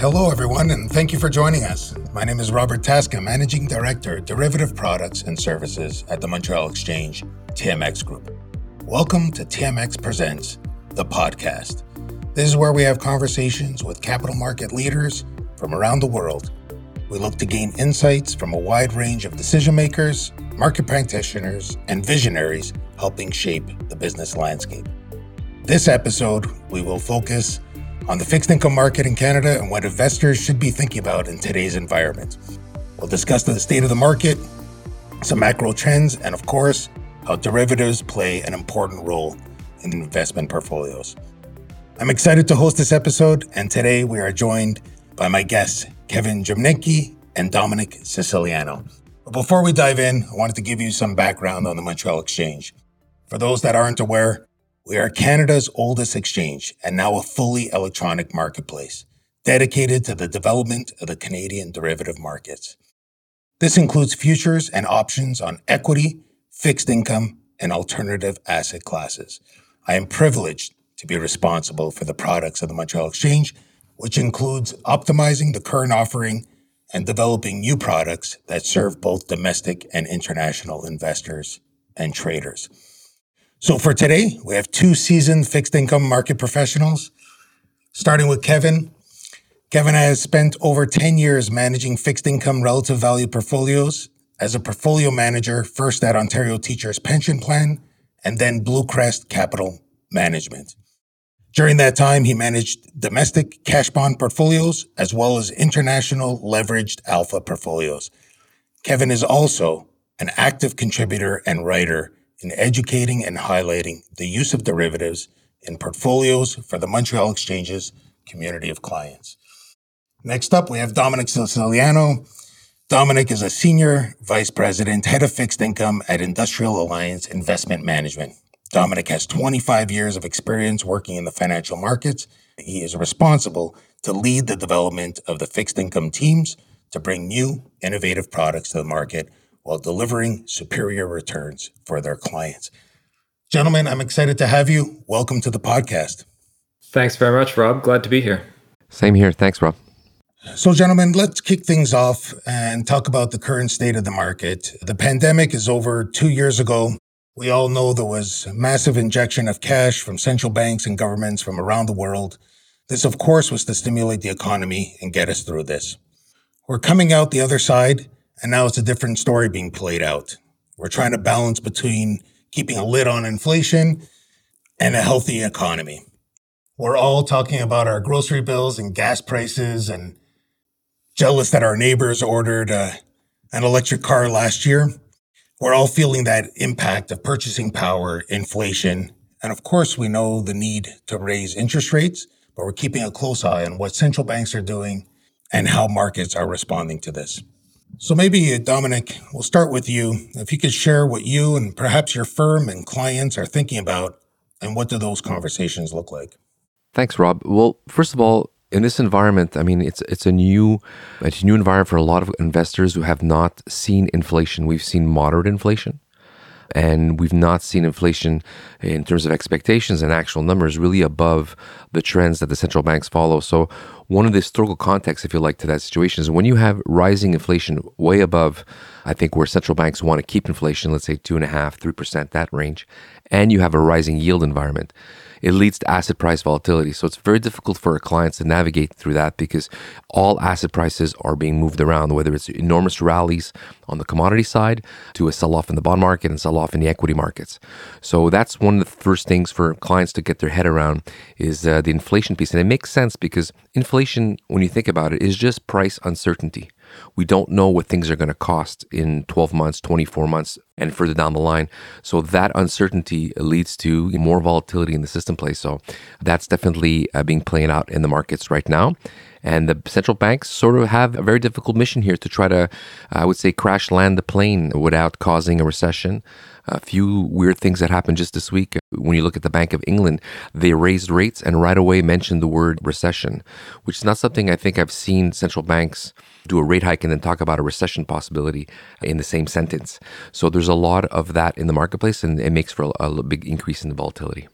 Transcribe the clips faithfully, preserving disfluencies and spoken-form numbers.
Hello, everyone, and thank you for joining us. My name is Robert Tasca, Managing Director, Derivative Products and Services at the Montreal Exchange, T M X Group. Welcome to T M X Presents The Podcast. This is where we have conversations with capital market leaders from around the world. We look to gain insights from a wide range of decision makers, market practitioners, and visionaries helping shape the business landscape. This episode, we will focus on the fixed income market in Canada and what investors should be thinking about in today's environment. We'll discuss the state of the market, some macro trends, and of course, how derivatives play an important role in investment portfolios. I'm excited to host this episode, and today we are joined by my guests, Kevin Dribnenki and Dominic Siciliano. But before we dive in, I wanted to give you some background on the Montreal Exchange. For those that aren't aware, we are Canada's oldest exchange and now a fully electronic marketplace dedicated to the development of the Canadian derivative markets. This includes futures and options on equity, fixed income, and alternative asset classes. I am privileged to be responsible for the products of the Montreal Exchange, which includes optimizing the current offering and developing new products that serve both domestic and international investors and traders. So for today, we have two seasoned fixed income market professionals, starting with Kevin. Kevin has spent over ten years managing fixed income relative value portfolios as a portfolio manager, first at Ontario Teachers Pension Plan and then Bluecrest Capital Management. During that time, he managed domestic cash bond portfolios as well as international leveraged alpha portfolios. Kevin is also an active contributor and writer in educating and highlighting the use of derivatives in portfolios for the Montreal Exchange's community of clients. Next up, we have Dominic Siciliano. Dominic is a Senior Vice President, Head of Fixed Income at Industrial Alliance Investment Management. Dominic has twenty-five years of experience working in the financial markets. He is responsible to lead the development of the fixed income teams to bring new, innovative products to the market while delivering superior returns for their clients. Gentlemen, I'm excited to have you. Welcome to the podcast. Thanks very much, Rob. Glad to be here. Same here. Thanks, Rob. So, gentlemen, let's kick things off and talk about the current state of the market. The pandemic is over two years ago. We all know there was a massive injection of cash from central banks and governments from around the world. This, of course, was to stimulate the economy and get us through this. We're coming out the other side, and now it's a different story being played out. We're trying to balance between keeping a lid on inflation and a healthy economy. We're all talking about our grocery bills and gas prices and jealous that our neighbors ordered uh, an electric car last year. We're all feeling that impact of purchasing power, inflation, and of course we know the need to raise interest rates, but we're keeping a close eye on what central banks are doing and how markets are responding to this. So maybe, Dominic, we'll start with you. If you could share what you and perhaps your firm and clients are thinking about, and what do those conversations look like? Thanks, Rob. Well, first of all, in this environment, I mean, it's it's a new it's a new environment for a lot of investors who have not seen inflation. We've seen moderate inflation, and we've not seen inflation in terms of expectations and actual numbers really above the trends that the central banks follow. So one of the historical contexts, if you like, to that situation is when you have rising inflation way above, I think, where central banks want to keep inflation, let's say two and a half, three percent, that range, and you have a rising yield environment. It leads to asset price volatility. So it's very difficult for our clients to navigate through that because all asset prices are being moved around, whether it's enormous rallies on the commodity side to a sell-off in the bond market and sell-off in the equity markets. So that's one of the first things for clients to get their head around is uh, the inflation piece. And it makes sense because inflation, when you think about it, is just price uncertainty. We don't know what things are going to cost in twelve months, twenty-four months, and further down the line. So that uncertainty leads to more volatility in the system play. So that's definitely uh, being played out in the markets right now. And the central banks sort of have a very difficult mission here to try to, I would say, crash land the plane without causing a recession. A few weird things that happened just this week. When you look at the Bank of England, they raised rates and right away mentioned the word recession, which is not something I think I've seen central banks do a rate hike and then talk about a recession possibility in the same sentence. So there's a lot of that in the marketplace, and it makes for a big increase in the volatility.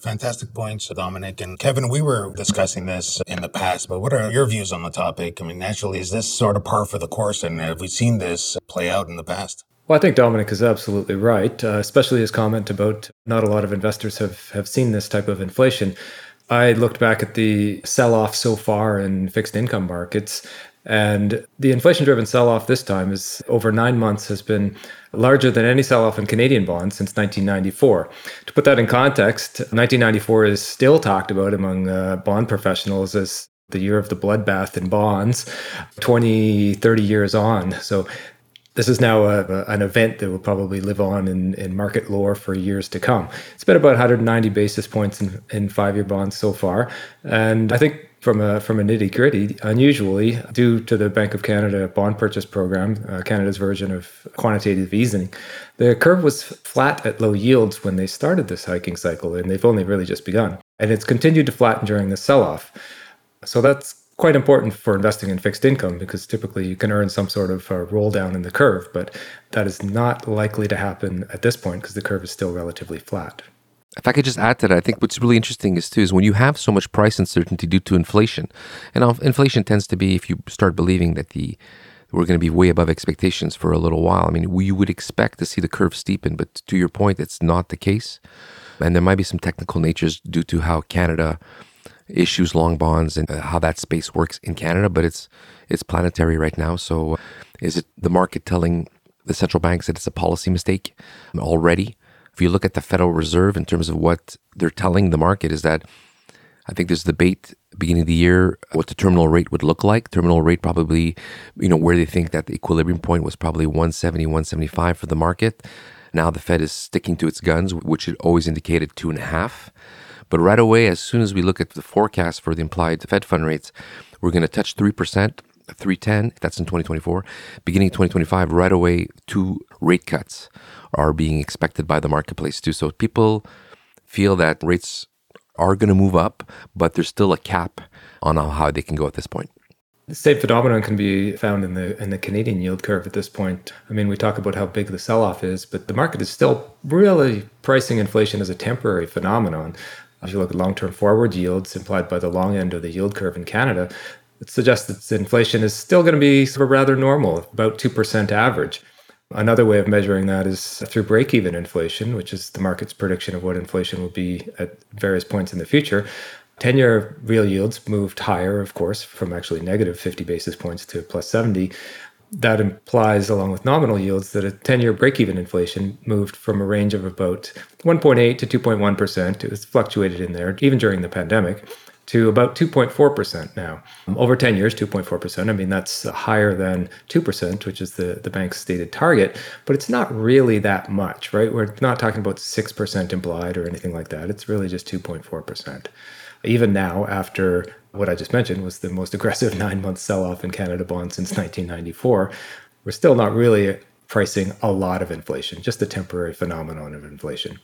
Fantastic points, Dominic. And Kevin, we were discussing this in the past, but what are your views on the topic? I mean, naturally, is this sort of par for the course? And have we seen this play out in the past? Well, I think Dominic is absolutely right, uh, especially his comment about not a lot of investors have, have seen this type of inflation. I looked back at the sell-off so far in fixed income markets, and the inflation-driven sell-off this time is over nine months has been larger than any sell-off in Canadian bonds since nineteen ninety-four. To put that in context, nineteen ninety-four is still talked about among uh, bond professionals as the year of the bloodbath in bonds, twenty, thirty years on. So this is now a, a, an event that will probably live on in, in market lore for years to come. It's been about one hundred ninety basis points in, in five-year bonds so far, and I think From a from a nitty-gritty, unusually, due to the Bank of Canada bond purchase program, uh, Canada's version of quantitative easing, the curve was flat at low yields when they started this hiking cycle, and they've only really just begun. And it's continued to flatten during the sell-off. So that's quite important for investing in fixed income, because typically you can earn some sort of uh, roll down in the curve, but that is not likely to happen at this point because the curve is still relatively flat. If I could just add to that, I think what's really interesting is too is when you have so much price uncertainty due to inflation, and inflation tends to be, if you start believing that the we're going to be way above expectations for a little while, I mean, we would expect to see the curve steepen, but to your point, it's not the case. And there might be some technical natures due to how Canada issues long bonds and how that space works in Canada, but it's it's planetary right now. So is it the market telling the central banks that it's a policy mistake already? If you look at the Federal Reserve in terms of what they're telling the market is that I think there's debate beginning of the year what the terminal rate would look like. Terminal rate probably, you know, where they think that the equilibrium point was probably one seventy, one seventy-five for the market. Now the Fed is sticking to its guns, which it always indicated two and a half. But right away, as soon as we look at the forecast for the implied Fed fund rates, we're going to touch three percent. three ten, that's in twenty twenty-four. Beginning twenty twenty-five, right away, two rate cuts are being expected by the marketplace too. So people feel that rates are going to move up, but there's still a cap on how they can go at this point. The same phenomenon can be found in the in the Canadian yield curve at this point. I mean, we talk about how big the sell-off is, but the market is still really pricing inflation as a temporary phenomenon. If you look at long-term forward yields implied by the long end of the yield curve in Canada, it suggests that inflation is still going to be sort of rather normal, about two percent average. Another way of measuring that is through break-even inflation, which is the market's prediction of what inflation will be at various points in the future. ten-year real yields moved higher, of course, from actually negative fifty basis points to plus seventy. That implies, along with nominal yields, that a ten-year break-even inflation moved from a range of about one point eight to two point one percent. It was fluctuated in there, even during the pandemic, to about two point four percent now. Over ten years, two point four percent. I mean, that's higher than two percent, which is the, the bank's stated target, but it's not really that much, right? We're not talking about six percent implied or anything like that. It's really just two point four percent. Even now, after what I just mentioned was the most aggressive nine-month sell-off in Canada bonds since nineteen ninety-four, we're still not really pricing a lot of inflation, just a temporary phenomenon of inflation.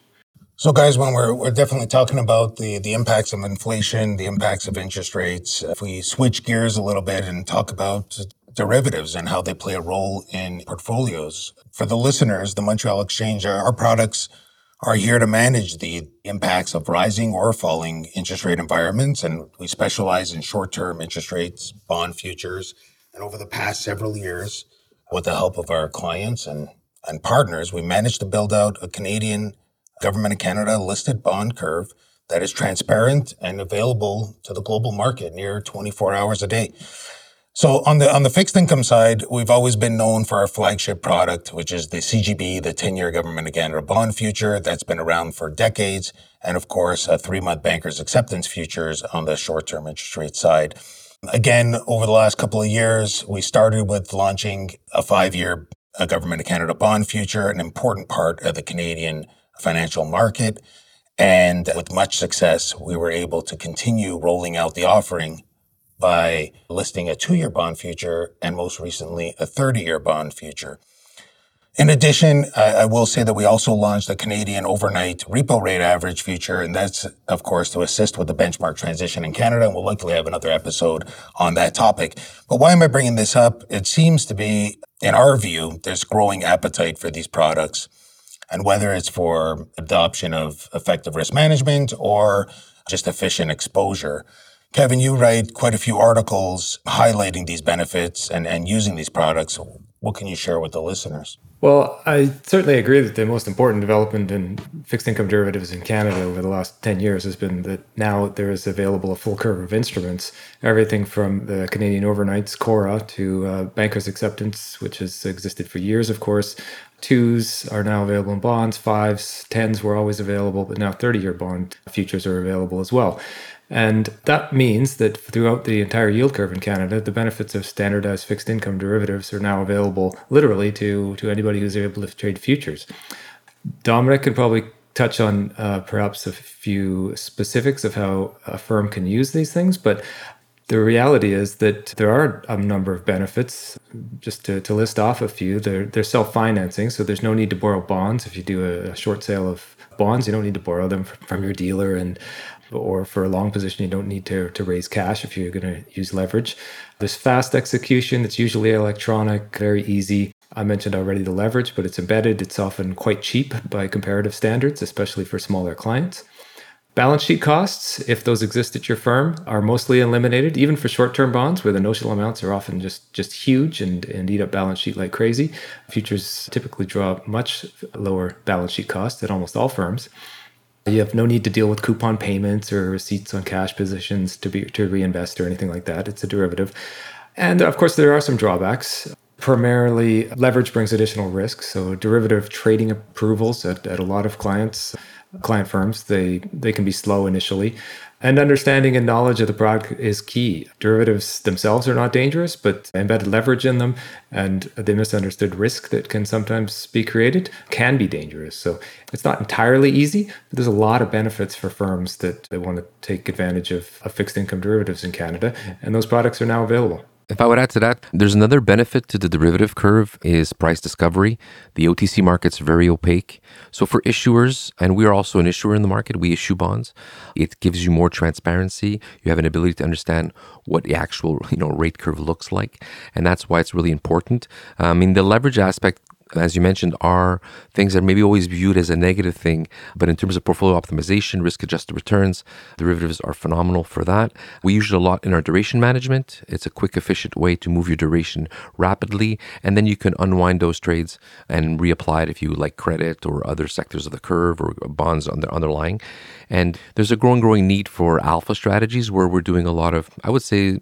So guys, when we're, we're definitely talking about the, the impacts of inflation, the impacts of interest rates, if we switch gears a little bit and talk about derivatives and how they play a role in portfolios. For the listeners, the Montreal Exchange, our products are here to manage the impacts of rising or falling interest rate environments. And we specialize in short-term interest rates, bond futures. And over the past several years, with the help of our clients and, and partners, we managed to build out a Canadian Government of Canada listed bond curve that is transparent and available to the global market near twenty-four hours a day. So on the on the fixed income side, we've always been known for our flagship product, which is the C G B, the ten-year Government of Canada bond future that's been around for decades, and of course, a three-month banker's acceptance futures on the short-term interest rate side. Again, over the last couple of years, we started with launching a five-year uh, Government of Canada bond future, an important part of the Canadian financial market. And with much success, we were able to continue rolling out the offering by listing a two-year bond future and most recently a thirty-year bond future. In addition, I, I will say that we also launched a Canadian overnight repo rate average future, and that's, of course, to assist with the benchmark transition in Canada, and we'll likely have another episode on that topic. But why am I bringing this up? It seems to be, in our view, there's growing appetite for these products. And whether it's for adoption of effective risk management or just efficient exposure. Kevin, you write quite a few articles highlighting these benefits and, and using these products. What can you share with the listeners? Well, I certainly agree that the most important development in fixed income derivatives in Canada over the last ten years has been that now there is available a full curve of instruments, everything from the Canadian overnights, CORA, to uh, bankers' acceptance, which has existed for years, of course. Twos are now available in bonds, fives, tens were always available, but now thirty-year bond futures are available as well. And that means that throughout the entire yield curve in Canada, the benefits of standardized fixed income derivatives are now available literally to, to anybody who's able to trade futures. Dominic could probably touch on uh, perhaps a few specifics of how a firm can use these things, but the reality is that there are a number of benefits. Just to, to list off a few, they're, they're self-financing, so there's no need to borrow bonds. If you do a short sale of bonds, you don't need to borrow them from your dealer, and or for a long position, you don't need to, to raise cash if you're going to use leverage. There's fast execution. It's usually electronic, very easy. I mentioned already the leverage, but it's embedded. It's often quite cheap by comparative standards, especially for smaller clients. Balance sheet costs, if those exist at your firm, are mostly eliminated, even for short-term bonds where the notional amounts are often just, just huge and, and eat up balance sheet like crazy. Futures typically draw much lower balance sheet costs at almost all firms. You have no need to deal with coupon payments or receipts on cash positions to be to reinvest or anything like that. It's a derivative. And of course, there are some drawbacks. Primarily, leverage brings additional risk. So derivative trading approvals at, at a lot of clients, client firms, they, they can be slow initially. And understanding and knowledge of the product is key. Derivatives themselves are not dangerous, but embedded leverage in them and the misunderstood risk that can sometimes be created can be dangerous. So it's not entirely easy, but there's a lot of benefits for firms that, that want to take advantage of, of fixed income derivatives in Canada, and those products are now available. If I would add to that, there's another benefit to the derivative curve is price discovery. The O T C market's very opaque. So for issuers, and we are also an issuer in the market, we issue bonds, it gives you more transparency. You have an ability to understand what the actual, you know, rate curve looks like. And that's why it's really important. I mean, the leverage aspect, as you mentioned, are things that are maybe always viewed as a negative thing. But in terms of portfolio optimization, risk-adjusted returns, derivatives are phenomenal for that. We use it a lot in our duration management. It's a quick, efficient way to move your duration rapidly. And then you can unwind those trades and reapply it if you like credit or other sectors of the curve or bonds on the underlying. And there's a growing, growing need for alpha strategies where we're doing a lot of, I would say,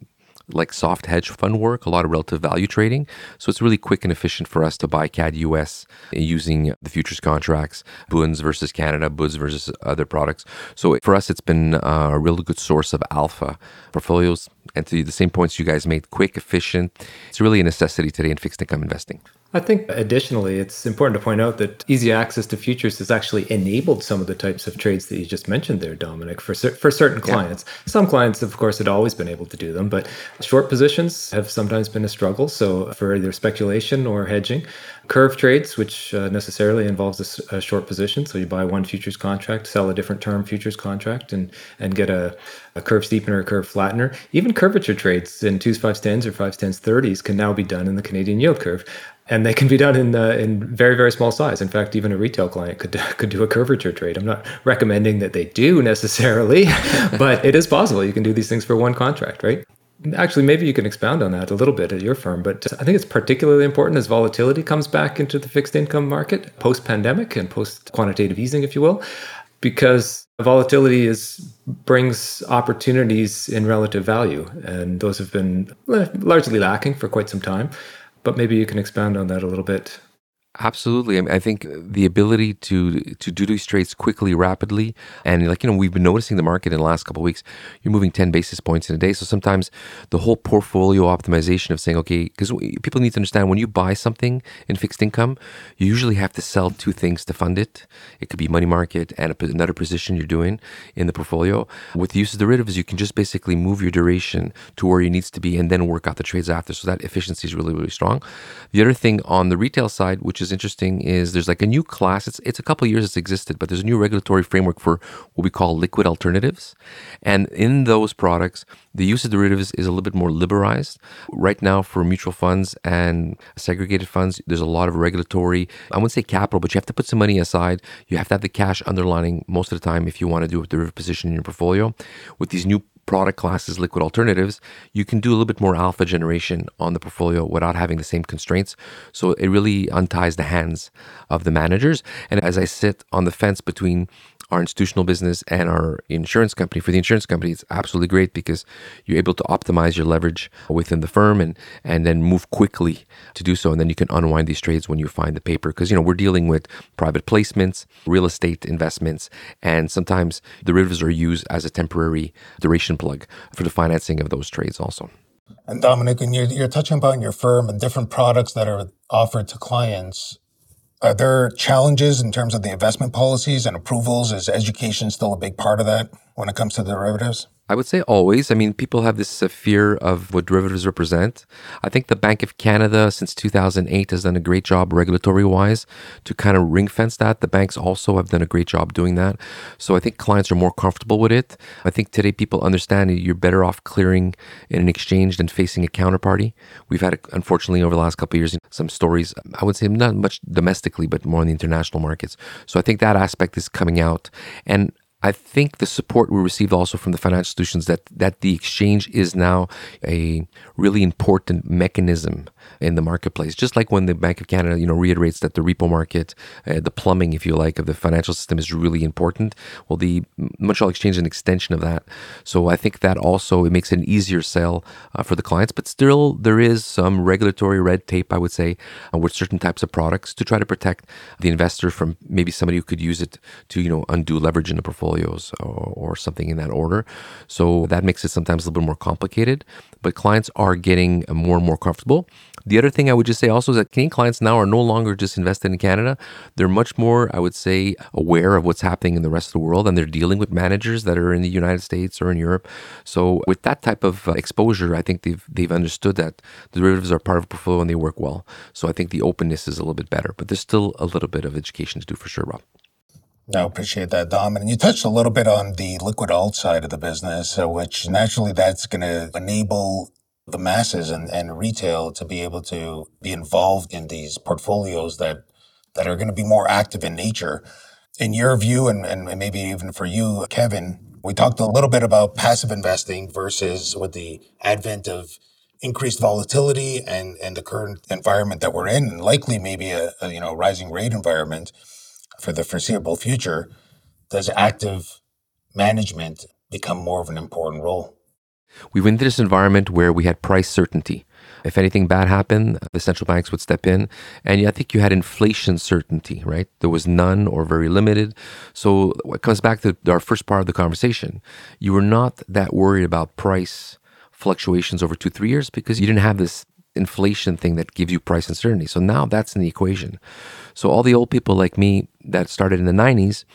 like soft hedge fund work, a lot of relative value trading. So it's really quick and efficient for us to buy C A D U S using the futures contracts, bonds versus Canada, bonds versus other products. So for us, it's been a really good source of alpha portfolios. And to the same points you guys made, quick, efficient. It's really a necessity today in fixed income investing. I think additionally, it's important to point out that easy access to futures has actually enabled some of the types of trades that you just mentioned there, Dominic, for cer- for certain clients. Yeah. Some clients, of course, had always been able to do them, but short positions have sometimes been a struggle. So for either speculation or hedging, curve trades, which uh, necessarily involves a, s- a short position. So you buy one futures contract, sell a different term futures contract, and and get a, a curve steepener, a curve flattener. Even curvature trades in twos, fives, tens, or fives, tens, thirties can now be done in the Canadian yield curve. And they can be done in uh, in very, very small size. In fact, even a retail client could could do a curvature trade. I'm not recommending that they do necessarily, but it is possible. You can do these things for one contract, right? Actually, maybe you can expound on that a little bit at your firm, but I think it's particularly important as volatility comes back into the fixed income market post-pandemic and post-quantitative easing, if you will, because volatility is brings opportunities in relative value, and those have been largely lacking for quite some time. But maybe you can expound on that a little bit. Absolutely. I mean, I think the ability to to do these trades quickly, rapidly, and like, you know, we've been noticing the market in the last couple of weeks, you're moving ten basis points in a day. So sometimes the whole portfolio optimization of saying, okay, because people need to understand when you buy something in fixed income, you usually have to sell two things to fund it. It could be money market and a, another position you're doing in the portfolio. With the use of derivatives, you can just basically move your duration to where it needs to be and then work out the trades after. So that efficiency is really, really strong. The other thing on the retail side, which which is interesting is there's like a new class. It's it's a couple of years it's existed, but there's a new regulatory framework for what we call liquid alternatives. And in those products, the use of derivatives is a little bit more liberalized. Right now for mutual funds and segregated funds, there's a lot of regulatory, I wouldn't say capital, but you have to put some money aside. You have to have the cash underlining most of the time if you want to do a derivative position in your portfolio. With these new product classes, liquid alternatives, you can do a little bit more alpha generation on the portfolio without having the same constraints. So it really unties the hands of the managers. And as I sit on the fence between our institutional business and our insurance company, for the insurance company, it's absolutely great because you're able to optimize your leverage within the firm and and then move quickly to do so. And then you can unwind these trades when you find the paper. Because, you know, we're dealing with private placements, real estate investments, and sometimes derivatives are used as a temporary duration plug for the financing of those trades also. And Dominic, and you're, you're touching upon your firm and different products that are offered to clients. Are there challenges in terms of the investment policies and approvals? Is education still a big part of that when it comes to derivatives? I would say always. I mean, people have this uh, fear of what derivatives represent. I think the Bank of Canada since two thousand eight has done a great job regulatory-wise to kind of ring-fence that. The banks also have done a great job doing that. So I think clients are more comfortable with it. I think today people understand that you're better off clearing in an exchange than facing a counterparty. We've had, unfortunately, over the last couple of years, some stories, I would say not much domestically, but more in the international markets. So I think that aspect is coming out. And I think the support we received also from the financial institutions that that the exchange is now a really important mechanism in the marketplace. Just like when the Bank of Canada, you know, reiterates that the repo market, uh, the plumbing, if you like, of the financial system is really important. Well, the Montreal Exchange is an extension of that. So I think that also, it makes it an easier sell uh, for the clients. But still, there is some regulatory red tape, I would say, uh, with certain types of products to try to protect the investor from maybe somebody who could use it to, you know, undo leverage in the portfolio. Or, or something in that order. So that makes it sometimes a little bit more complicated, but clients are getting more and more comfortable. The other thing I would just say also is that Canadian clients now are no longer just invested in Canada. They're much more, I would say, aware of what's happening in the rest of the world, and they're dealing with managers that are in the United States or in Europe. So with that type of exposure, I think they've they've understood that derivatives are part of a portfolio and they work well. So I think the openness is a little bit better, but there's still a little bit of education to do for sure, Rob. I appreciate that, Dom. And you touched a little bit on the liquid alt side of the business, which naturally that's going to enable the masses and, and retail to be able to be involved in these portfolios that, that are going to be more active in nature. In your view, and, and maybe even for you, Kevin, we talked a little bit about passive investing versus with the advent of increased volatility and, and the current environment that we're in, and likely maybe a, a you know rising rate environment for the foreseeable future. Does active management become more of an important role? We went into this environment where we had price certainty. If anything bad happened, the central banks would step in. And I think you had inflation certainty, right? There was none or very limited. So it comes back to our first part of the conversation. You were not that worried about price fluctuations over two, three years because you didn't have this inflation thing that gives you price uncertainty. So now that's in the equation. So all the old people like me that started in the nineties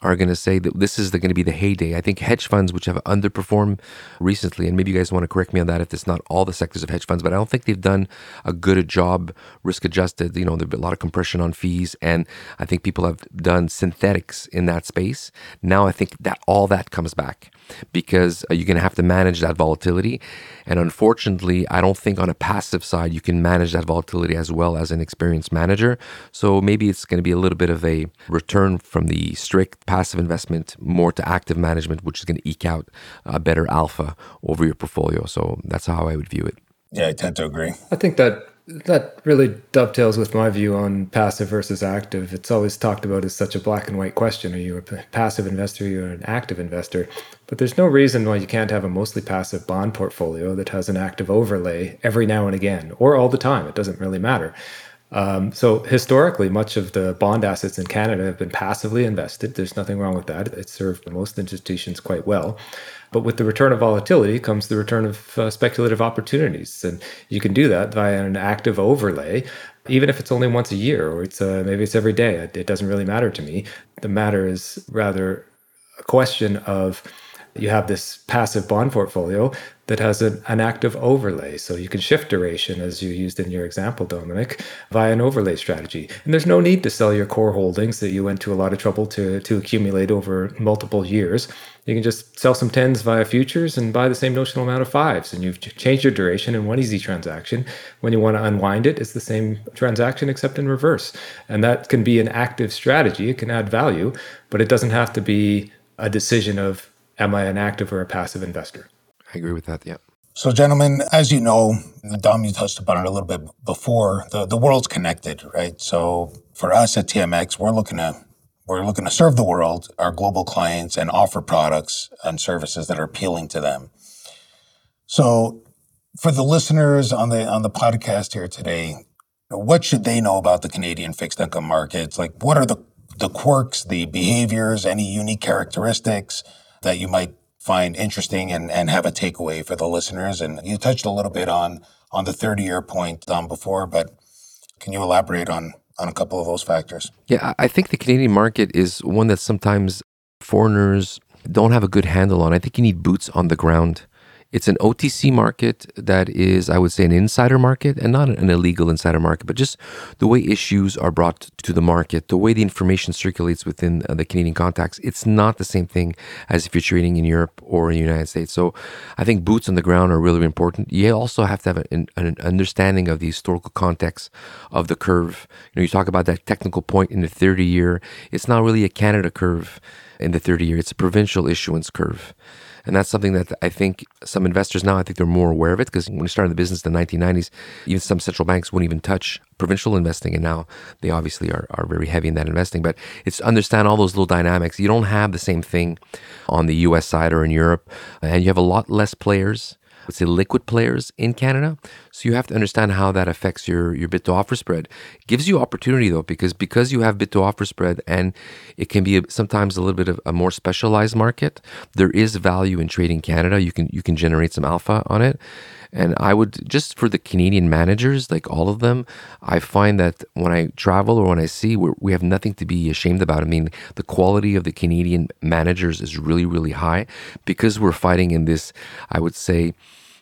are going to say that this is going to be the heyday. I think hedge funds, which have underperformed recently, and maybe you guys want to correct me on that if it's not all the sectors of hedge funds, but I don't think they've done a good a job risk-adjusted. You know, there's been a lot of compression on fees, and I think people have done synthetics in that space. Now I think that all that comes back because you're going to have to manage that volatility. And unfortunately, I don't think on a passive side, you can manage that volatility as well as an experienced manager. So maybe it's going to be a little bit of a return from the strict passive investment more to active management, which is going to eke out a better alpha over your portfolio. So that's how I would view it. Yeah, I tend to agree. I think that that really dovetails with my view on passive versus active. It's always talked about as such a black and white question. Are you a passive investor? Are you an active investor? But there's no reason why you can't have a mostly passive bond portfolio that has an active overlay every now and again, or all the time. It doesn't really matter. Um, so historically, much of the bond assets in Canada have been passively invested. There's nothing wrong with that. It served most institutions quite well. But with the return of volatility comes the return of uh, speculative opportunities. And you can do that via an active overlay, even if it's only once a year, or it's uh, maybe it's every day. It, it doesn't really matter to me. The matter is rather a question of you have this passive bond portfolio that has an, an active overlay. So you can shift duration, as you used in your example, Dominic, via an overlay strategy. And there's no need to sell your core holdings that you went to a lot of trouble to, to accumulate over multiple years. You can just sell some tens via futures and buy the same notional amount of fives. And you've changed your duration in one easy transaction. When you want to unwind it, it's the same transaction except in reverse. And that can be an active strategy. It can add value, but it doesn't have to be a decision of, am I an active or a passive investor? I agree with that, yeah. So, gentlemen, as you know, Dom, you touched upon it a little bit before, the, the world's connected, right? So for us at T M X, we're looking to we're looking to serve the world, our global clients, and offer products and services that are appealing to them. So for the listeners on the on the podcast here today, what should they know about the Canadian fixed income markets? Like, what are the, the quirks, the behaviors, any unique characteristics that you might find interesting and, and have a takeaway for the listeners? And you touched a little bit on on the thirty-year point, Dom, before, but can you elaborate on, on a couple of those factors? Yeah, I think the Canadian market is one that sometimes foreigners don't have a good handle on. I think you need boots on the ground. It's an O T C market that is, I would say, an insider market, and not an illegal insider market, but just the way issues are brought to the market, the way the information circulates within the Canadian context. It's not the same thing as if you're trading in Europe or in the United States. So I think boots on the ground are really important. You also have to have an, an understanding of the historical context of the curve. You know, you talk about that technical point in the thirty-year. It's not really a Canada curve in the thirty-year. It's a provincial issuance curve. And that's something that I think some investors now, I think they're more aware of it, because when we started the business in the nineteen nineties, even some central banks wouldn't even touch provincial investing. And now they obviously are, are very heavy in that investing. But it's to understand all those little dynamics. You don't have the same thing on the U S side or in Europe. And you have a lot less players, let's say liquid players in Canada. So you have to understand how that affects your, your bid to offer spread. It gives you opportunity though, because because you have bid to offer spread, and it can be a, sometimes a little bit of a more specialized market. There is value in trading Canada. You can you can generate some alpha on it. And I would, just for the Canadian managers, like all of them, I find that when I travel or when I see, we're, we have nothing to be ashamed about. I mean, the quality of the Canadian managers is really, really high, because we're fighting in this, I would say,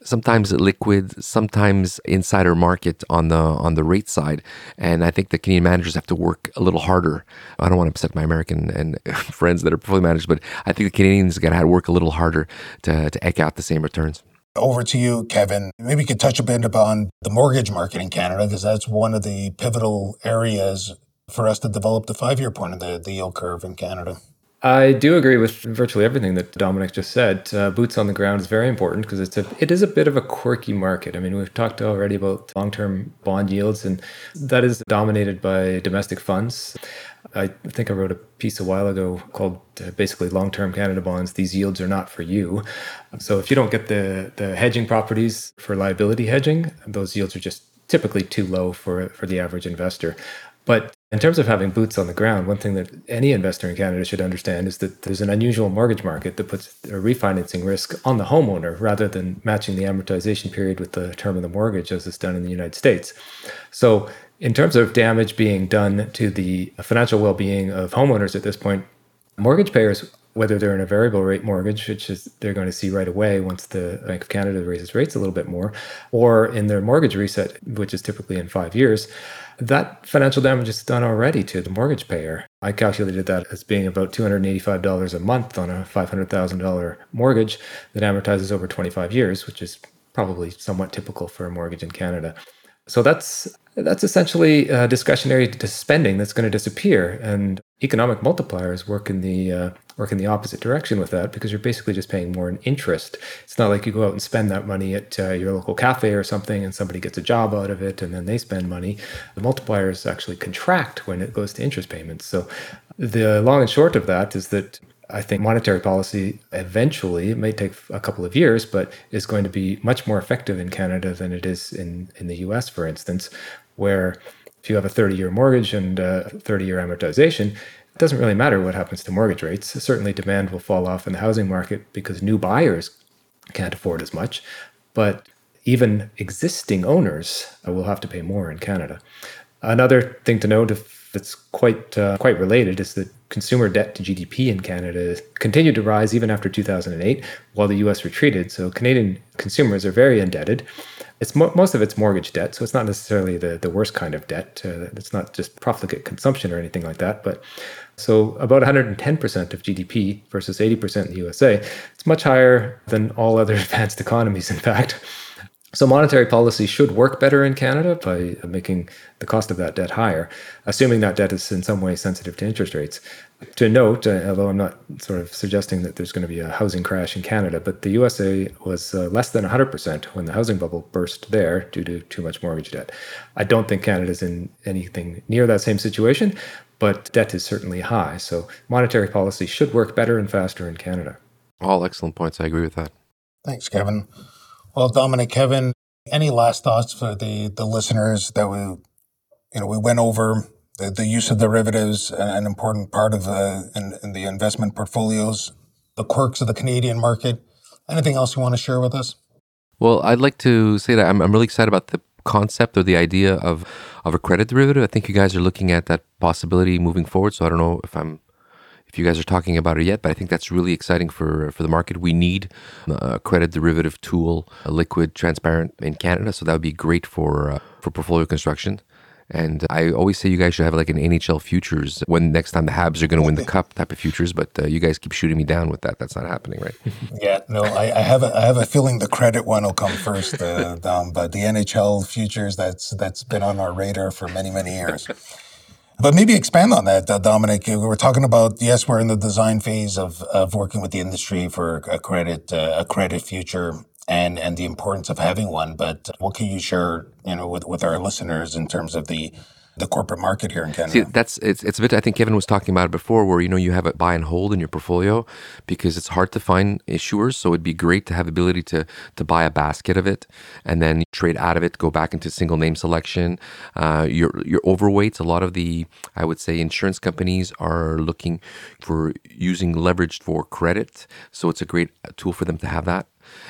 sometimes liquid, sometimes insider market on the on the rate side. And I think the Canadian managers have to work a little harder. I don't want to upset my American and friends that are fully managed, but I think the Canadians got to work a little harder to, to eke out the same returns. Over to you, Kevin. Maybe you could touch a bit upon the mortgage market in Canada, because that's one of the pivotal areas for us to develop the five-year point of the, the yield curve in Canada. I do agree with virtually everything that Dominic just said. Uh, boots on the ground is very important, because it's a, it is a bit of a quirky market. I mean, we've talked already about long-term bond yields, and that is dominated by domestic funds. I think I wrote a piece a while ago called uh, basically long-term Canada bonds, these yields are not for you. So if you don't get the, the hedging properties for liability hedging, those yields are just typically too low for, for the average investor. But in terms of having boots on the ground, one thing that any investor in Canada should understand is that there's an unusual mortgage market that puts a refinancing risk on the homeowner rather than matching the amortization period with the term of the mortgage as it's done in the United States. So in terms of damage being done to the financial well-being of homeowners at this point, mortgage payers, whether they're in a variable rate mortgage, which is they're going to see right away once the Bank of Canada raises rates a little bit more, or in their mortgage reset, which is typically in five years, that financial damage is done already to the mortgage payer. I calculated that as being about two hundred eighty-five dollars a month on a five hundred thousand dollars mortgage that amortizes over twenty-five years, which is probably somewhat typical for a mortgage in Canada. So that's that's essentially uh, discretionary spending that's going to disappear, and economic multipliers work in the uh, work in the opposite direction with that, because you're basically just paying more in interest. It's not like you go out and spend that money at uh, your local cafe or something, and somebody gets a job out of it, and then they spend money. The multipliers actually contract when it goes to interest payments. So the long and short of that is that I think monetary policy eventually, it may take a couple of years, but is going to be much more effective in Canada than it is in, in the U S, for instance, where if you have a thirty-year mortgage and a thirty-year amortization, it doesn't really matter what happens to mortgage rates. Certainly demand will fall off in the housing market because new buyers can't afford as much, but even existing owners will have to pay more in Canada. Another thing to note, if that's quite uh, quite related is that consumer debt to G D P in Canada continued to rise even after two thousand eight, while the U S retreated. So Canadian consumers are very indebted. It's mo- most of it's mortgage debt, so it's not necessarily the, the worst kind of debt. Uh, it's not just profligate consumption or anything like that. But so about one hundred ten percent of G D P versus eighty percent in the U S A. It's much higher than all other advanced economies, in fact. So monetary policy should work better in Canada by making the cost of that debt higher, assuming that debt is in some way sensitive to interest rates. To note, uh, although I'm not sort of suggesting that there's going to be a housing crash in Canada, but the U S A was uh, less than one hundred percent when the housing bubble burst there due to too much mortgage debt. I don't think Canada's in anything near that same situation, but debt is certainly high. So monetary policy should work better and faster in Canada. All excellent points. I agree with that. Thanks, Kevin. Well, Dominic, Kevin, any last thoughts for the, the listeners that we, you know, we went over the, the use of derivatives, an important part of uh, in, in the investment portfolios, the quirks of the Canadian market. Anything else you want to share with us? Well, I'd like to say that I'm, I'm really excited about the concept or the idea of, of a credit derivative. I think you guys are looking at that possibility moving forward. So I don't know if I'm if you guys are talking about it yet, but I think that's really exciting for, for the market. We need a credit derivative tool, a liquid, transparent in Canada. So that would be great for uh, for portfolio construction. And I always say you guys should have like an N H L futures when next time the Habs are going to win the cup type of futures. But uh, you guys keep shooting me down with that. That's not happening, right? Yeah, no, I, I have a, I have a feeling the credit one will come first, uh, Dom. But the N H L futures, that's that's been on our radar for many, many years. But maybe expand on that, uh, Dominic. We were talking about, yes, we're in the design phase of, of working with the industry for a credit uh, a credit future and, and the importance of having one. But what can you share, you know, with, with our listeners in terms of the the corporate market here in Canada? See, that's it's it's a bit. I think Kevin was talking about it before, where you know you have a buy and hold in your portfolio because it's hard to find issuers. So it'd be great to have ability to to buy a basket of it and then trade out of it, go back into single name selection. Uh, your your overweights. A lot of the I would say insurance companies are looking for using leverage for credit. So it's a great tool for them to have that.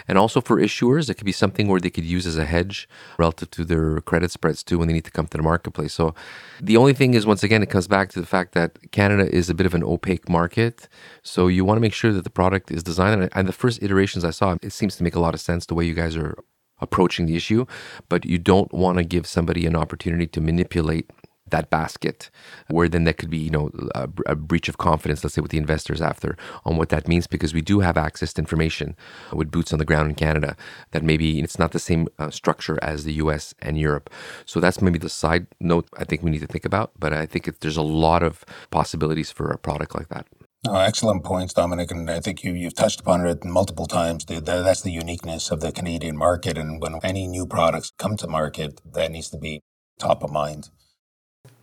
And also for issuers, it could be something where they could use as a hedge relative to their credit spreads too when they need to come to the marketplace. So the only thing is, once again, it comes back to the fact that Canada is a bit of an opaque market. So you want to make sure that the product is designed. And the first iterations I saw, it seems to make a lot of sense the way you guys are approaching the issue. But you don't want to give somebody an opportunity to manipulate that basket, where then that could be, you know, a, a breach of confidence, let's say, with the investors after on what that means, because we do have access to information with boots on the ground in Canada that maybe it's not the same uh, structure as the U S and Europe. So that's maybe the side note I think we need to think about, but I think it, there's a lot of possibilities for a product like that. Oh, excellent points, Dominic, and I think you, you've touched upon it multiple times. The, the, that's the uniqueness of the Canadian market, and when any new products come to market, that needs to be top of mind.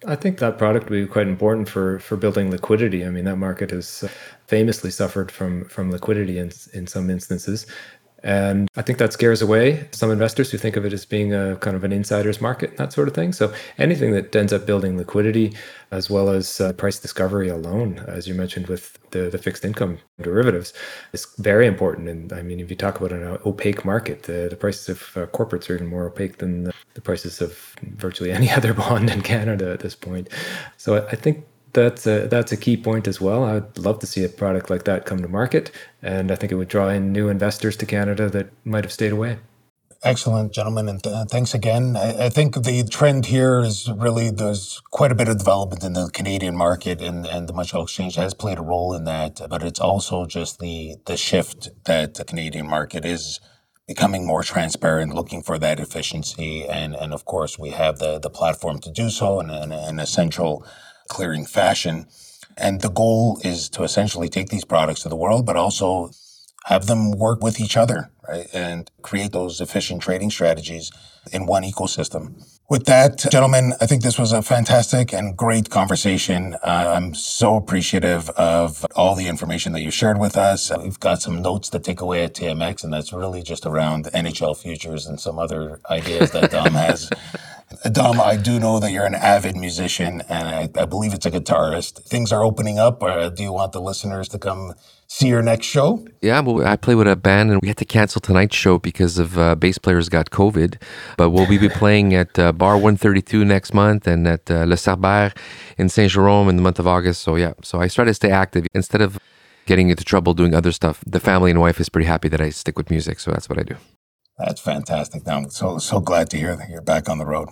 I think that product would be quite important for, for building liquidity. I mean, that market has famously suffered from, from liquidity in in some instances. And I think that scares away some investors who think of it as being a kind of an insider's market, that sort of thing. So anything that ends up building liquidity, as well as uh, price discovery alone, as you mentioned with the, the fixed income derivatives, is very important. And I mean, if you talk about an opaque market, the, the prices of uh, corporates are even more opaque than the, the prices of virtually any other bond in Canada at this point. So I, I think That's a, that's a key point as well. I'd love to see a product like that come to market, and I think it would draw in new investors to Canada that might have stayed away. Excellent, gentlemen, and th- thanks again. I, I think the trend here is really there's quite a bit of development in the Canadian market, and, and the Montreal Exchange has played a role in that, but it's also just the, the shift that the Canadian market is becoming more transparent, looking for that efficiency, and, and of course we have the, the platform to do so in an essential clearing fashion. And the goal is to essentially take these products to the world, but also have them work with each other, right? And create those efficient trading strategies in one ecosystem. With that, gentlemen, I think this was a fantastic and great conversation. Uh, I'm so appreciative of all the information that you shared with us. We've got some notes to take away at T M X, and that's really just around N H L futures and some other ideas that Dom has. Dom, I do know that you're an avid musician, and I, I believe it's a guitarist. Things are opening up. Or do you want the listeners to come see your next show? Yeah, well, I play with a band, and we had to cancel tonight's show because of uh, bass players got COVID. But we'll we be playing at uh, Bar one thirty-two next month, and at uh, Le Cerber in Saint-Jérôme in the month of August. So yeah, so I try to stay active. Instead of getting into trouble doing other stuff, the family and wife is pretty happy that I stick with music, so that's what I do. That's fantastic. I'm so, so glad to hear that you're back on the road.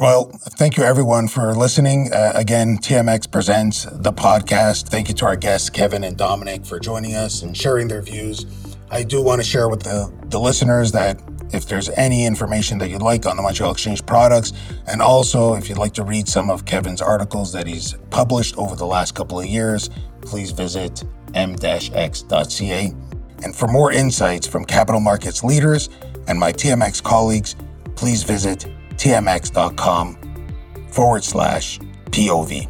Well, thank you, everyone, for listening. Uh, again, T M X Presents the Podcast. Thank you to our guests, Kevin and Dominic, for joining us and sharing their views. I do want to share with the, the listeners that if there's any information that you'd like on the Montreal Exchange products, and also if you'd like to read some of Kevin's articles that he's published over the last couple of years, please visit m dash x dot c a. And for more insights from capital markets leaders and my T M X colleagues, please visit t m x dot com forward slash P O V.